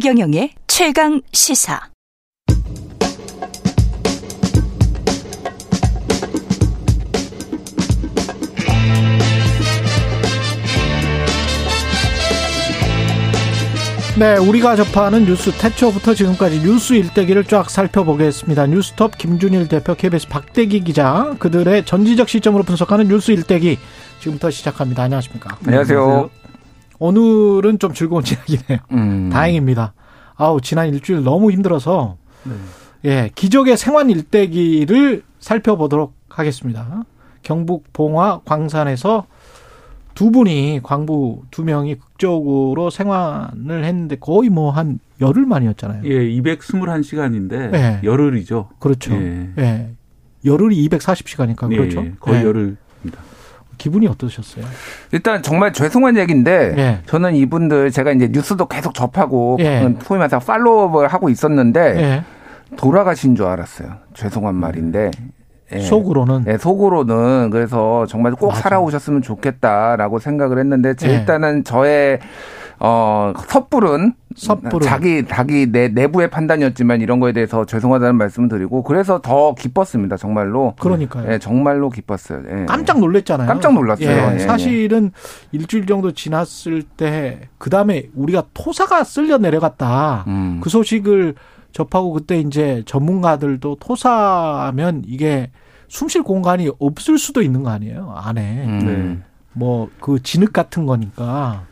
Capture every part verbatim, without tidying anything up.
최경영의 최강 시사. 네, 우리가 접하는 뉴스 태초부터 지금까지 뉴스 일대기를 쫙 살펴보겠습니다. 뉴스톱 김준일 대표, 케이비에스 박대기 기자, 그들의 전지적 시점으로 분석하는 뉴스 일대기 지금부터 시작합니다. 안녕하십니까? 안녕하세요. 안녕하세요. 오늘은 좀 즐거운 이야기네요. 음. 다행입니다. 아우, 지난 일주일 너무 힘들어서 네. 예, 기적의 생환 일대기를 살펴보도록 하겠습니다. 경북 봉화 광산에서 두 분이, 광부 두 명이 극적으로 생환을 했는데 거의 뭐 한 열흘 만이었잖아요. 예, 이백이십일 시간인데 네. 열흘이죠. 그렇죠. 예. 예. 열흘이 이백사십 시간이니까 그렇죠. 예, 거의 예. 열흘입니다. 기분이 어떠셨어요? 일단 정말 죄송한 얘기인데 예. 저는 이분들, 제가 이제 뉴스도 계속 접하고 예. 소위 말해서 팔로우업을 하고 있었는데 예. 돌아가신 줄 알았어요. 죄송한 말인데. 예. 속으로는? 예, 속으로는. 그래서 정말 꼭 맞아. 살아오셨으면 좋겠다라고 생각을 했는데 제 예. 일단은 저의 어, 섣부른, 섣부른. 자기, 자기 내, 내부의 판단이었지만 이런 거에 대해서 죄송하다는 말씀을 드리고, 그래서 더 기뻤습니다, 정말로. 그러니까요. 예, 정말로 기뻤어요. 예. 깜짝 놀랐잖아요. 깜짝 놀랐어요. 예, 예, 사실은 예. 일주일 정도 지났을 때, 그 다음에 우리가 토사가 쓸려 내려갔다. 음. 그 소식을 접하고 그때 이제 전문가들도 토사하면 이게 숨 쉴 공간이 없을 수도 있는 거 아니에요, 안에. 음. 뭐, 그 진흙 같은 거니까.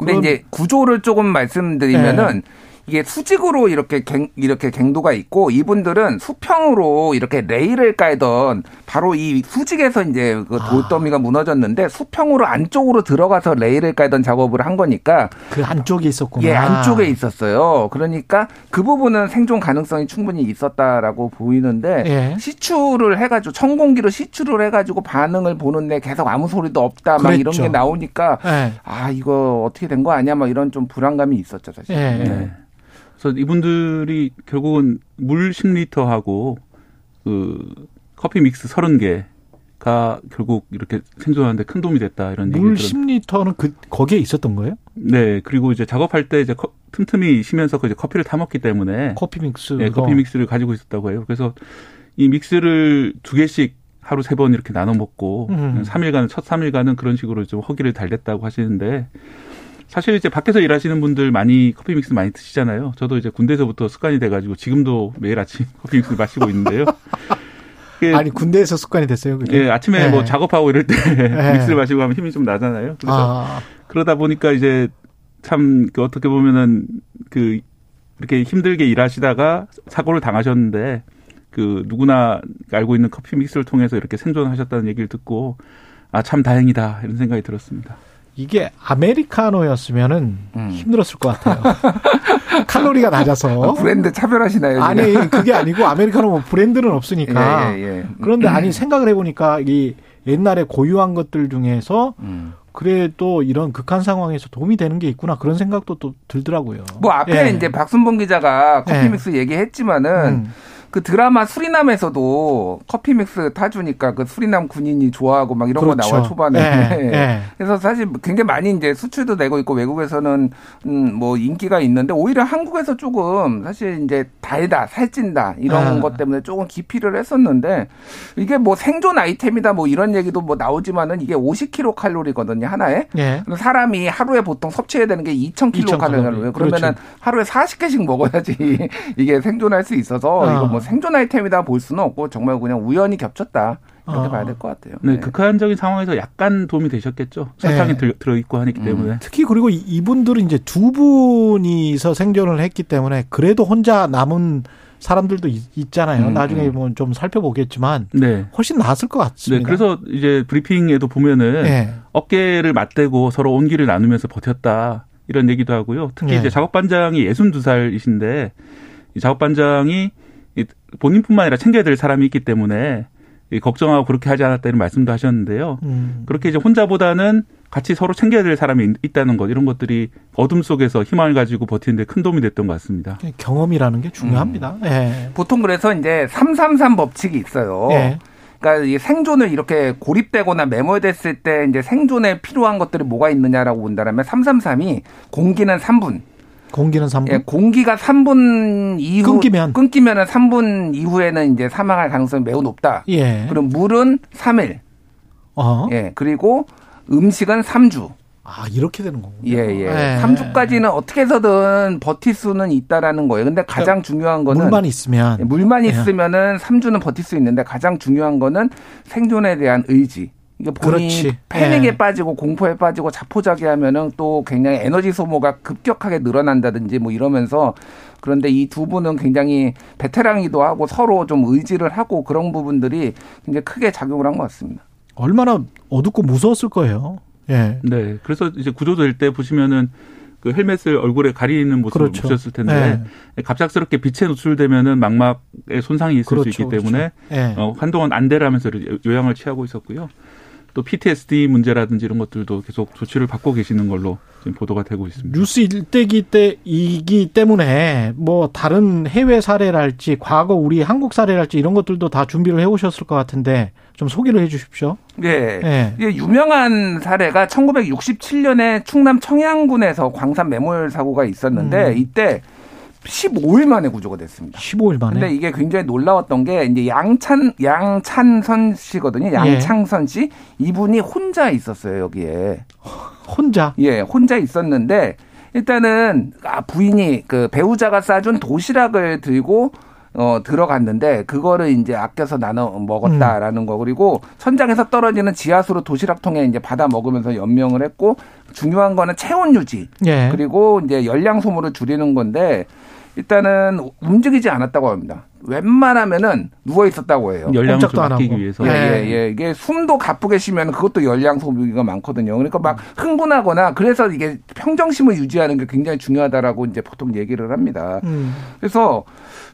근데 이제 구조를 조금 말씀드리면은 네. 이게 수직으로 이렇게 갱, 이렇게 갱도가 있고, 이분들은 수평으로 이렇게 레일을 깔던 바로 이 수직에서 이제 그 돌더미가 아. 무너졌는데 수평으로 안쪽으로 들어가서 레일을 깔던 작업을 한 거니까. 그 안쪽에 있었구나. 예, 안쪽에 있었어요. 그러니까 그 부분은 생존 가능성이 충분히 있었다라고 보이는데 예. 시추를 해가지고 천공기로 시추를 해가지고 반응을 보는데 계속 아무 소리도 없다 막 그랬죠. 이런 게 나오니까 예. 아, 이거 어떻게 된 거 아니야 막 이런 좀 불안감이 있었죠, 사실. 예. 예. 그래서 이분들이 결국은 물 십 리터하고 그 커피 믹스 서른 개가 결국 이렇게 생존하는데 큰 도움이 됐다, 이런 얘기를. 물 십 리터는 그 거기에 있었던 거예요? 네, 그리고 이제 작업할 때 이제 커, 틈틈이 쉬면서 그 이제 커피를 타 먹기 때문에 커피 믹스, 네, 커피 믹스를 가지고 있었다고 해요. 그래서 이 믹스를 두 개씩 하루 세 번 이렇게 나눠 먹고 음. 삼 일간, 첫 삼 일간은 그런 식으로 좀 허기를 달랬다고 하시는데. 사실 이제 밖에서 일하시는 분들 많이 커피 믹스 많이 드시잖아요. 저도 이제 군대에서부터 습관이 돼가지고 지금도 매일 아침 커피 믹스 마시고 있는데요. 아니, 군대에서 습관이 됐어요, 그게? 예, 아침에 네. 뭐 작업하고 이럴 때 네. 믹스를 마시고 하면 힘이 좀 나잖아요. 그래서 아. 그러다 보니까 이제 참 그 어떻게 보면은 그 이렇게 힘들게 일하시다가 사고를 당하셨는데 그 누구나 알고 있는 커피 믹스를 통해서 이렇게 생존하셨다는 얘기를 듣고 아, 참 다행이다, 이런 생각이 들었습니다. 이게 아메리카노였으면은 음. 힘들었을 것 같아요. 칼로리가 낮아서. 브랜드 차별하시나요? 아니, 그게 아니고 아메리카노 뭐 브랜드는 없으니까. 예, 예. 그런데 아니, 생각을 해보니까 이 옛날에 고유한 것들 중에서 음. 그래도 이런 극한 상황에서 도움이 되는 게 있구나, 그런 생각도 또 들더라고요. 뭐 앞에 예. 이제 박순봉 기자가 커피믹스 예. 얘기했지만은. 음. 그 드라마 수리남에서도 커피 믹스 타주니까 그 수리남 군인이 좋아하고 막 이런 그렇죠. 거 나와요, 초반에. 네, 네. 그래서 사실 굉장히 많이 이제 수출도 되고 있고 외국에서는 음, 뭐 인기가 있는데 오히려 한국에서 조금 사실 이제 달다, 살찐다 이런 네. 것 때문에 조금 기피를 했었는데 이게 뭐 생존 아이템이다 뭐 이런 얘기도 뭐 나오지만은 이게 오십 킬로칼로리거든요, 하나에. 네. 사람이 하루에 보통 섭취해야 되는 게 이천 킬로칼로리. 그러면은 하루에 마흔 개씩 먹어야지 이게 생존할 수 있어서 아. 이거 뭐 생존 아이템이다 볼 수는 없고 정말 그냥 우연히 겹쳤다 이렇게 어. 봐야 될 것 같아요. 네, 네, 극한적인 상황에서 약간 도움이 되셨겠죠. 설탕이 네. 들어 있고 하기 음. 때문에. 특히 그리고 이분들은 이제 두 분이서 생존을 했기 때문에 그래도 혼자 남은 사람들도 있, 있잖아요. 음, 나중에 뭐 좀 살펴보겠지만 네. 훨씬 나았을 것 같습니다. 네, 그래서 이제 브리핑에도 보면은 네. 어깨를 맞대고 서로 온기를 나누면서 버텼다 이런 얘기도 하고요. 특히 네. 이제 작업반장이 예순두 살이신데 이 작업반장이 본인뿐만 아니라 챙겨야 될 사람이 있기 때문에 걱정하고 그렇게 하지 않았다는 말씀도 하셨는데요. 음. 그렇게 이제 혼자보다는 같이 서로 챙겨야 될 사람이 있다는 것, 이런 것들이 어둠 속에서 희망을 가지고 버티는데 큰 도움이 됐던 것 같습니다. 경험이라는 게 중요합니다. 음. 예. 보통 그래서 이제 삼삼삼 법칙이 있어요. 예. 그러니까 이 생존을 이렇게 고립되거나 매몰됐을 때 이제 생존에 필요한 것들이 뭐가 있느냐라고 본다면 삼삼삼이 공기는 삼 분. 공기는 삼 분? 예, 공기가 삼 분 이후 끊기면 끊기면은 삼 분 이후에는 이제 사망할 가능성이 매우 높다. 예. 그럼 물은 삼 일. 어. 예. 그리고 음식은 삼 주. 아, 이렇게 되는 거군요. 예, 예. 예. 삼 주까지는 어떻게 해서든 버틸 수는 있다라는 거예요. 근데 가장 그러니까 중요한 거는 물만 있으면 물만 예. 있으면은 삼 주는 버틸 수 있는데 가장 중요한 거는 생존에 대한 의지. 이게 본인 그렇지. 패닉에 예. 빠지고 공포에 빠지고 자포자기하면은 또 굉장히 에너지 소모가 급격하게 늘어난다든지 뭐 이러면서 그런데 이 두 분은 굉장히 베테랑이기도 하고 서로 좀 의지를 하고 그런 부분들이 굉장히 크게 작용을 한 것 같습니다. 얼마나 어둡고 무서웠을 거예요. 예. 네. 그래서 이제 구조될 때 보시면은 그 헬멧을 얼굴에 가리는 모습을 그렇죠. 보셨을 텐데 예. 갑작스럽게 빛에 노출되면은 망막에 손상이 있을 그렇죠. 수 있기 때문에 그렇죠. 예. 어, 한동안 안대라면서 요양을 취하고 있었고요. 또 피티에스디 문제라든지 이런 것들도 계속 조치를 받고 계시는 걸로 지금 보도가 되고 있습니다. 뉴스 일대기 때이기 때문에 뭐 다른 해외 사례랄지 과거 우리 한국 사례랄지 이런 것들도 다 준비를 해오셨을 것 같은데 좀 소개를 해 주십시오. 네. 네. 예, 유명한 사례가 천구백육십칠 년에 충남 청양군에서 광산 매몰 사고가 있었는데 음. 이때 십오 일 만에 구조가 됐습니다. 십오 일 만에. 근데 이게 굉장히 놀라웠던 게 이제 양찬 양찬선 씨거든요. 양찬선 씨 예. 이분이 혼자 있었어요 여기에. 혼자? 예, 혼자 있었는데 일단은 아, 부인이 그 배우자가 싸준 도시락을 들고 어 들어갔는데 그거를 이제 아껴서 나눠 먹었다라는 음. 거 그리고 천장에서 떨어지는 지하수로 도시락통에 이제 받아 먹으면서 연명을 했고 중요한 거는 체온 유지 예. 그리고 이제 열량 소모를 줄이는 건데. 일단은 움직이지 않았다고 합니다. 웬만하면은 누워 있었다고 해요. 열량 소모하기 위해서. 예, 예, 예. 이게 숨도 가쁘게 쉬면 그것도 열량 소모가 많거든요. 그러니까 막 흥분하거나 그래서 이게 평정심을 유지하는 게 굉장히 중요하다라고 이제 보통 얘기를 합니다. 음. 그래서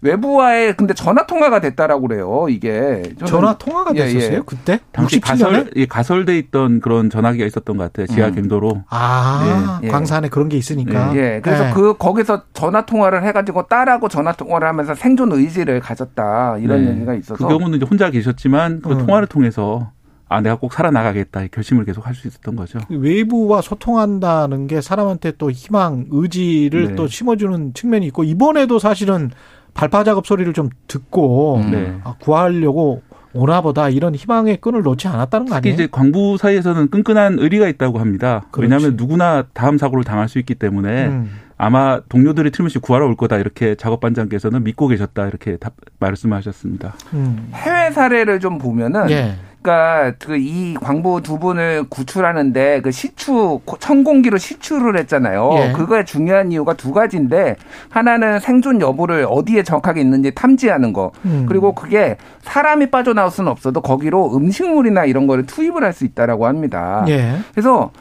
외부와의 근데 전화 통화가 됐다라고 그래요. 이게 전화 통화가 예, 됐었어요? 예. 그때? 당시 가설, 예, 가설돼 있던 그런 전화기가 있었던 것 같아요. 지하 갱도로. 음. 아, 예. 광산에 그런 게 있으니까. 예. 예. 그래서 예. 그 거기서 전화 통화를 해가지고. 딸하고 전화 통화를 하면서 생존 의지를 가졌다 이런 네. 얘기가 있어서 그 경우는 이제 혼자 계셨지만 그 음. 통화를 통해서 아 내가 꼭 살아나가겠다 결심을 계속 할 수 있었던 거죠. 외부와 소통한다는 게 사람한테 또 희망, 의지를 네. 또 심어주는 측면이 있고 이번에도 사실은 발파 작업 소리를 좀 듣고 네. 아, 구하려고 오나보다 이런 희망의 끈을 놓지 않았다는 거 아니에요? 특히 이제 광부 사이에서는 끈끈한 의리가 있다고 합니다. 그렇지. 왜냐하면 누구나 다음 사고를 당할 수 있기 때문에 음. 아마 동료들이 틀림없이 구하러 올 거다 이렇게 작업반장께서는 믿고 계셨다 이렇게 답, 말씀하셨습니다. 음. 해외 사례를 좀 보면은 예. 그러니까 그 이 광부 두 분을 구출하는데 그 시추 천공기로 시추를 했잖아요. 예. 그거의 중요한 이유가 두 가지인데 하나는 생존 여부를 어디에 정확하게 있는지 탐지하는 거. 음. 그리고 그게 사람이 빠져나올 수는 없어도 거기로 음식물이나 이런 거를 투입을 할 수 있다라고 합니다. 예. 그래서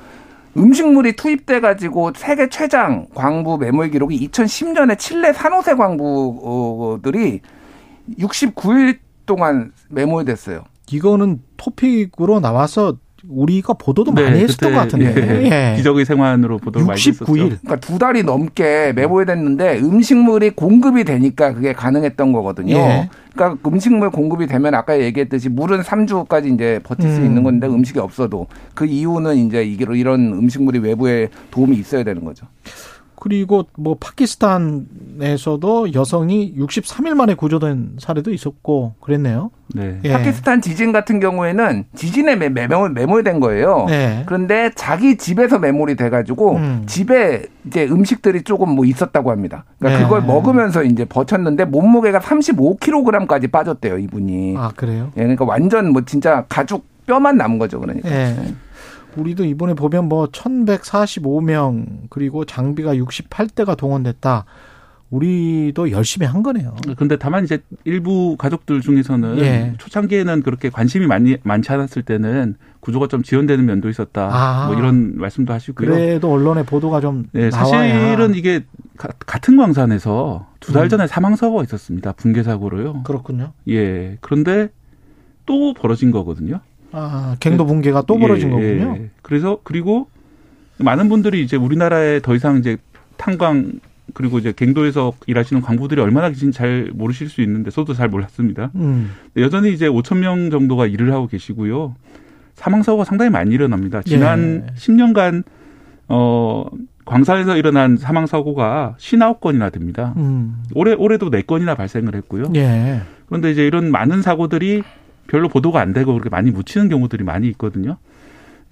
음식물이 투입돼 가지고 세계 최장 광부 매몰 기록이 이천십 년에 칠레 산호세 광부들이 육십구 일 동안 매몰됐어요. 이거는 토픽으로 나와서 우리가 보도도 네, 많이 했었던 것 같은데. 예, 예. 기적의 생환으로 보도를 많이 했었죠. 육십구 일. 그러니까 두 달이 넘게 매몰됐는데 음식물이 공급이 되니까 그게 가능했던 거거든요. 예. 그러니까 음식물 공급이 되면 아까 얘기했듯이 물은 삼 주까지 이제 버틸 음. 수 있는 건데 음식이 없어도 그 이유는 이제 이런 음식물이 외부에 도움이 있어야 되는 거죠. 그리고 뭐 파키스탄에서도 여성이 육십삼 일 만에 구조된 사례도 있었고 그랬네요. 네. 예. 파키스탄 지진 같은 경우에는 지진에 매몰, 매몰된 거예요. 네. 그런데 자기 집에서 매몰이 돼가지고 음. 집에 이제 음식들이 조금 뭐 있었다고 합니다. 그러니까 네. 그걸 먹으면서 이제 버텼는데 몸무게가 삼십오 킬로그램까지 빠졌대요 이분이. 아 그래요? 예, 그러니까 완전 뭐 진짜 가죽 뼈만 남은 거죠 그러니까. 네. 우리도 이번에 보면 뭐 천백사십오 명 그리고 장비가 육십팔 대가 동원됐다. 우리도 열심히 한 거네요. 그런데 다만 이제 일부 가족들 중에서는 예. 초창기에는 그렇게 관심이 많이 많지 않았을 때는 구조가 좀 지연되는 면도 있었다. 아, 뭐 이런 말씀도 하시고요. 그래도 언론의 보도가 좀 네, 나와야. 사실은 이게 가, 같은 광산에서 두 달 전에 음. 사망 사고가 있었습니다. 붕괴 사고로요. 그렇군요. 예. 그런데 또 벌어진 거거든요. 아, 갱도 붕괴가 또 벌어진 예, 거군요. 예. 그래서 그리고 많은 분들이 이제 우리나라에 더 이상 이제 탄광 그리고 이제 갱도에서 일하시는 광부들이 얼마나 계신지 잘 모르실 수 있는데 저도 잘 몰랐습니다. 음. 여전히 이제 오천 명 정도가 일을 하고 계시고요. 사망 사고가 상당히 많이 일어납니다. 지난 예. 십 년간 어 광산에서 일어난 사망 사고가 오십구 건이나 됩니다. 음. 올해 올해도 네 건이나 발생을 했고요. 예. 그런데 이제 이런 많은 사고들이 별로 보도가 안 되고 그렇게 많이 묻히는 경우들이 많이 있거든요.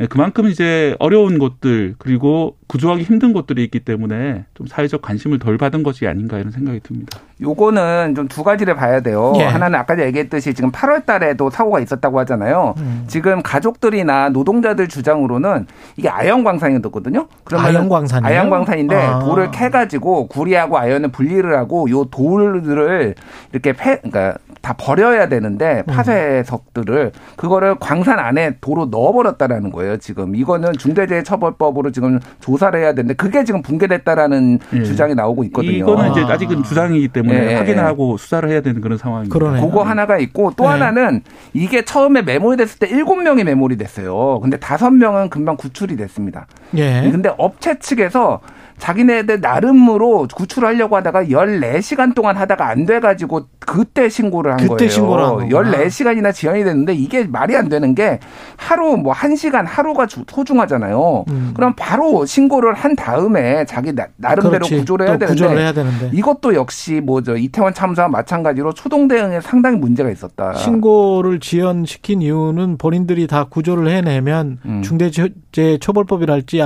그만큼 이제 어려운 곳들 그리고 구조하기 힘든 곳들이 있기 때문에 좀 사회적 관심을 덜 받은 것이 아닌가 이런 생각이 듭니다. 요거는 좀 두 가지를 봐야 돼요. 예. 하나는 아까 얘기했듯이 지금 팔월 달에도 사고가 있었다고 하잖아요. 음. 지금 가족들이나 노동자들 주장으로는 이게 아연광산이었거든요. 아연광산이요? 아연광산인데 아. 돌을 캐가지고 구리하고 아연을 분리를 하고 요 돌들을 이렇게 패, 그러니까 다 버려야 되는데 파쇄석들을 그거를 광산 안에 도로 넣어버렸다라는 거예요. 지금 이거는 중대재해처벌법으로 지금 조사를 해야 되는데 그게 지금 붕괴됐다라는 예. 주장이 나오고 있거든요. 이거는 아. 이제 아직은 주장이기 때문에 예. 확인을 하고 수사를 해야 되는 그런 상황입니다. 그러네요. 그거 하나가 있고 또 예. 하나는 이게 처음에 메모리됐을 때 일곱 명이 메모리됐어요. 근데 다섯 명은 금방 구출이 됐습니다. 예. 근데 업체 측에서 자기네들 나름으로 구출하려고 하다가 열네 시간 동안 하다가 안 돼가지고 그때 신고를 한 그때 거예요. 그때 신고를 한 거구나. 열네 시간이나 지연이 됐는데 이게 말이 안 되는 게 하루 뭐 한 시간 하루가 소중하잖아요. 음. 그럼 바로 신고를 한 다음에 자기 나, 나름대로 그렇지. 구조를 해야 되는데. 구조를 해야 되는데. 이것도 역시 뭐 저 이태원 참사와 마찬가지로 초동 대응에 상당히 문제가 있었다. 신고를 지연시킨 이유는 본인들이 다 구조를 해내면 음. 중대재해처벌법이랄지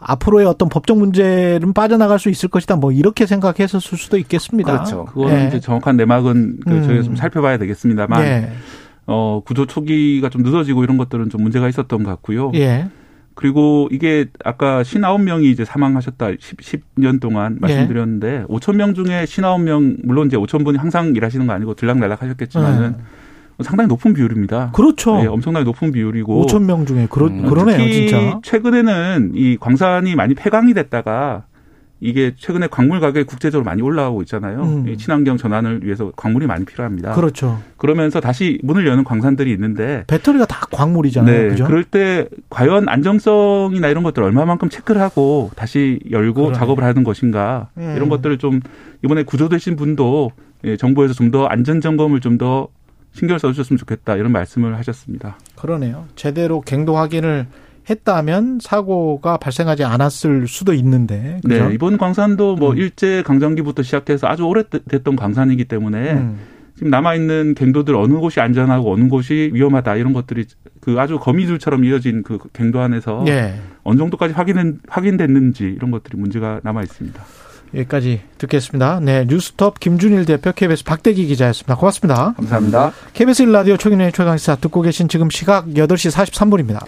앞으로의 어떤 법적 문제는 빠져나갈 수 있을 것이다. 뭐 이렇게 생각했을 수도 있겠습니다. 그렇죠. 그건 예. 이제 정확한 내막은 그 저희가 음. 좀 살펴봐야 되겠습니다만 예. 어, 구조 초기가 좀 늦어지고 이런 것들은 좀 문제가 있었던 것 같고요. 예. 그리고 이게 아까 오십구 명이 이제 사망하셨다 십, 십 년 동안 말씀드렸는데 예. 오천 명 중에 오십구 명 물론 이제 오천 분이 항상 일하시는 거 아니고 들락날락 하셨겠지만은 예. 상당히 높은 비율입니다. 그렇죠. 네, 엄청나게 높은 비율이고. 오천 명 중에 그러, 음, 그러네요. 특히 진짜. 최근에는 이 광산이 많이 폐광이 됐다가 이게 최근에 광물 가격이 국제적으로 많이 올라오고 있잖아요. 음. 친환경 전환을 위해서 광물이 많이 필요합니다. 그렇죠. 그러면서 다시 문을 여는 광산들이 있는데. 배터리가 다 광물이잖아요. 네. 그죠? 그럴 때 과연 안정성이나 이런 것들을 얼마만큼 체크를 하고 다시 열고 그러네. 작업을 하는 것인가. 예. 이런 것들을 좀 이번에 구조되신 분도 정부에서 좀 더 안전점검을 좀 더 신경을 써주셨으면 좋겠다 이런 말씀을 하셨습니다. 그러네요. 제대로 갱도 확인을 했다면 사고가 발생하지 않았을 수도 있는데. 그렇죠? 네, 이번 광산도 뭐 음. 일제 강점기부터 시작해서 아주 오래됐던 광산이기 때문에 음. 지금 남아있는 갱도들 어느 곳이 안전하고 어느 곳이 위험하다 이런 것들이 그 아주 거미줄처럼 이어진 그 갱도 안에서 예. 어느 정도까지 확인 확인됐는지 이런 것들이 문제가 남아 있습니다. 여기까지 듣겠습니다. 네, 뉴스톱 김준일 대표, 케이비에스 박대기 기자였습니다. 고맙습니다. 감사합니다. 케이비에스 일 라디오 최경영의 최강시사 듣고 계신 지금 시각 여덟 시 사십삼 분입니다.